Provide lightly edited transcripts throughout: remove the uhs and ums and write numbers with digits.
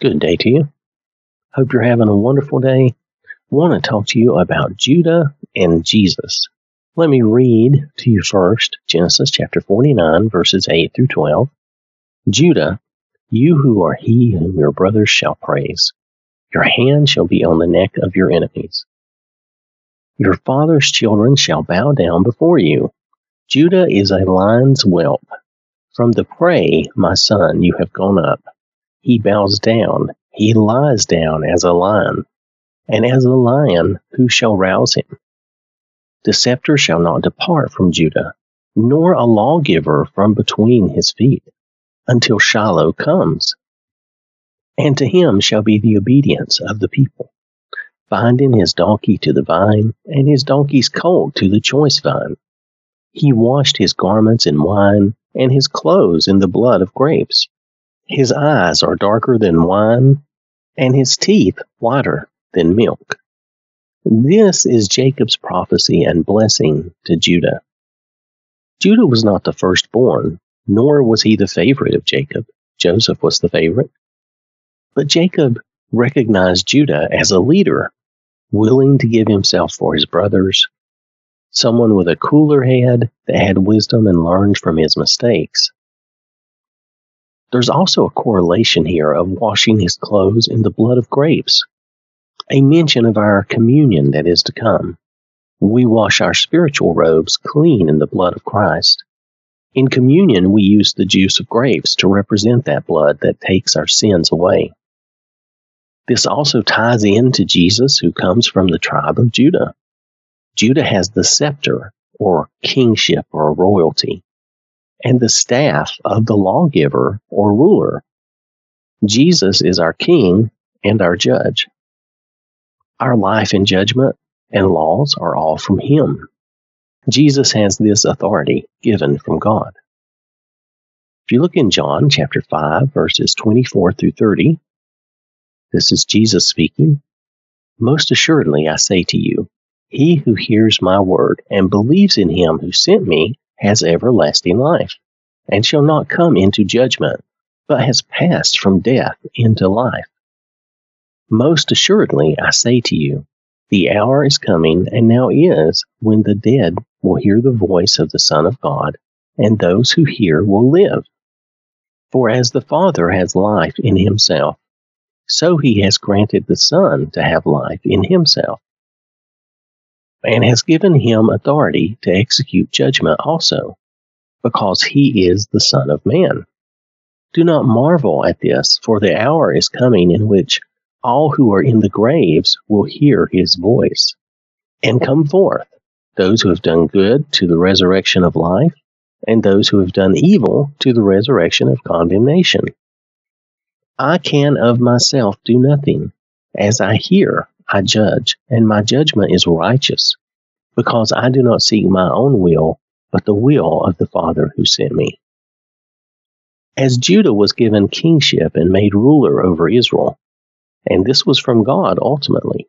Good day to you. Hope you're having a wonderful day. Want to talk to you about Judah and Jesus. Let me read to you first Genesis chapter 49, verses 8 through 12. Judah, you who are he whom your brothers shall praise. Your hand shall be on the neck of your enemies. Your father's children shall bow down before you. Judah is a lion's whelp. From the prey, my son, you have gone up. He bows down, he lies down as a lion, and as a lion, who shall rouse him? The scepter shall not depart from Judah, nor a lawgiver from between his feet, until Shiloh comes. And to him shall be the obedience of the people, binding his donkey to the vine, and his donkey's colt to the choice vine. He washed his garments in wine, and his clothes in the blood of grapes. His eyes are darker than wine, and his teeth whiter than milk. This is Jacob's prophecy and blessing to Judah. Judah was not the firstborn, nor was he the favorite of Jacob. Joseph was the favorite. But Jacob recognized Judah as a leader, willing to give himself for his brothers, someone with a cooler head that had wisdom and learned from his mistakes. There's also a correlation here of washing his clothes in the blood of grapes, a mention of our communion that is to come. We wash our spiritual robes clean in the blood of Christ. In communion, we use the juice of grapes to represent that blood that takes our sins away. This also ties into Jesus, who comes from the tribe of Judah. Judah has the scepter, or kingship, or royalty, and the staff of the lawgiver or ruler. Jesus is our king and our judge. Our life and judgment and laws are all from him. Jesus has this authority given from God. If you look in John chapter 5, verses 24 through 30, this is Jesus speaking. Most assuredly, I say to you, he who hears my word and believes in him who sent me has everlasting life, and shall not come into judgment, but has passed from death into life. Most assuredly, I say to you, the hour is coming, and now is, when the dead will hear the voice of the Son of God, and those who hear will live. For as the Father has life in himself, so he has granted the Son to have life in himself, and has given him authority to execute judgment also, because he is the Son of Man. Do not marvel at this, for the hour is coming in which all who are in the graves will hear his voice, and come forth, those who have done good to the resurrection of life, and those who have done evil to the resurrection of condemnation. I can of myself do nothing. As I hear, I judge, and my judgment is righteous, because I do not seek my own will, but the will of the Father who sent me. As Judah was given kingship and made ruler over Israel, and this was from God ultimately,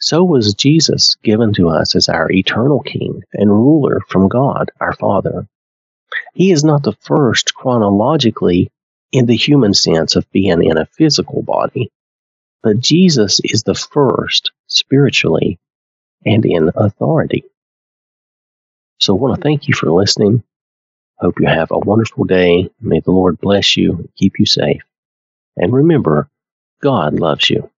so was Jesus given to us as our eternal King and ruler from God, our Father. He is not the first chronologically in the human sense of being in a physical body, but Jesus is the first spiritually and in authority. So I want to thank you for listening. Hope you have a wonderful day. May the Lord bless you and keep you safe. And remember, God loves you.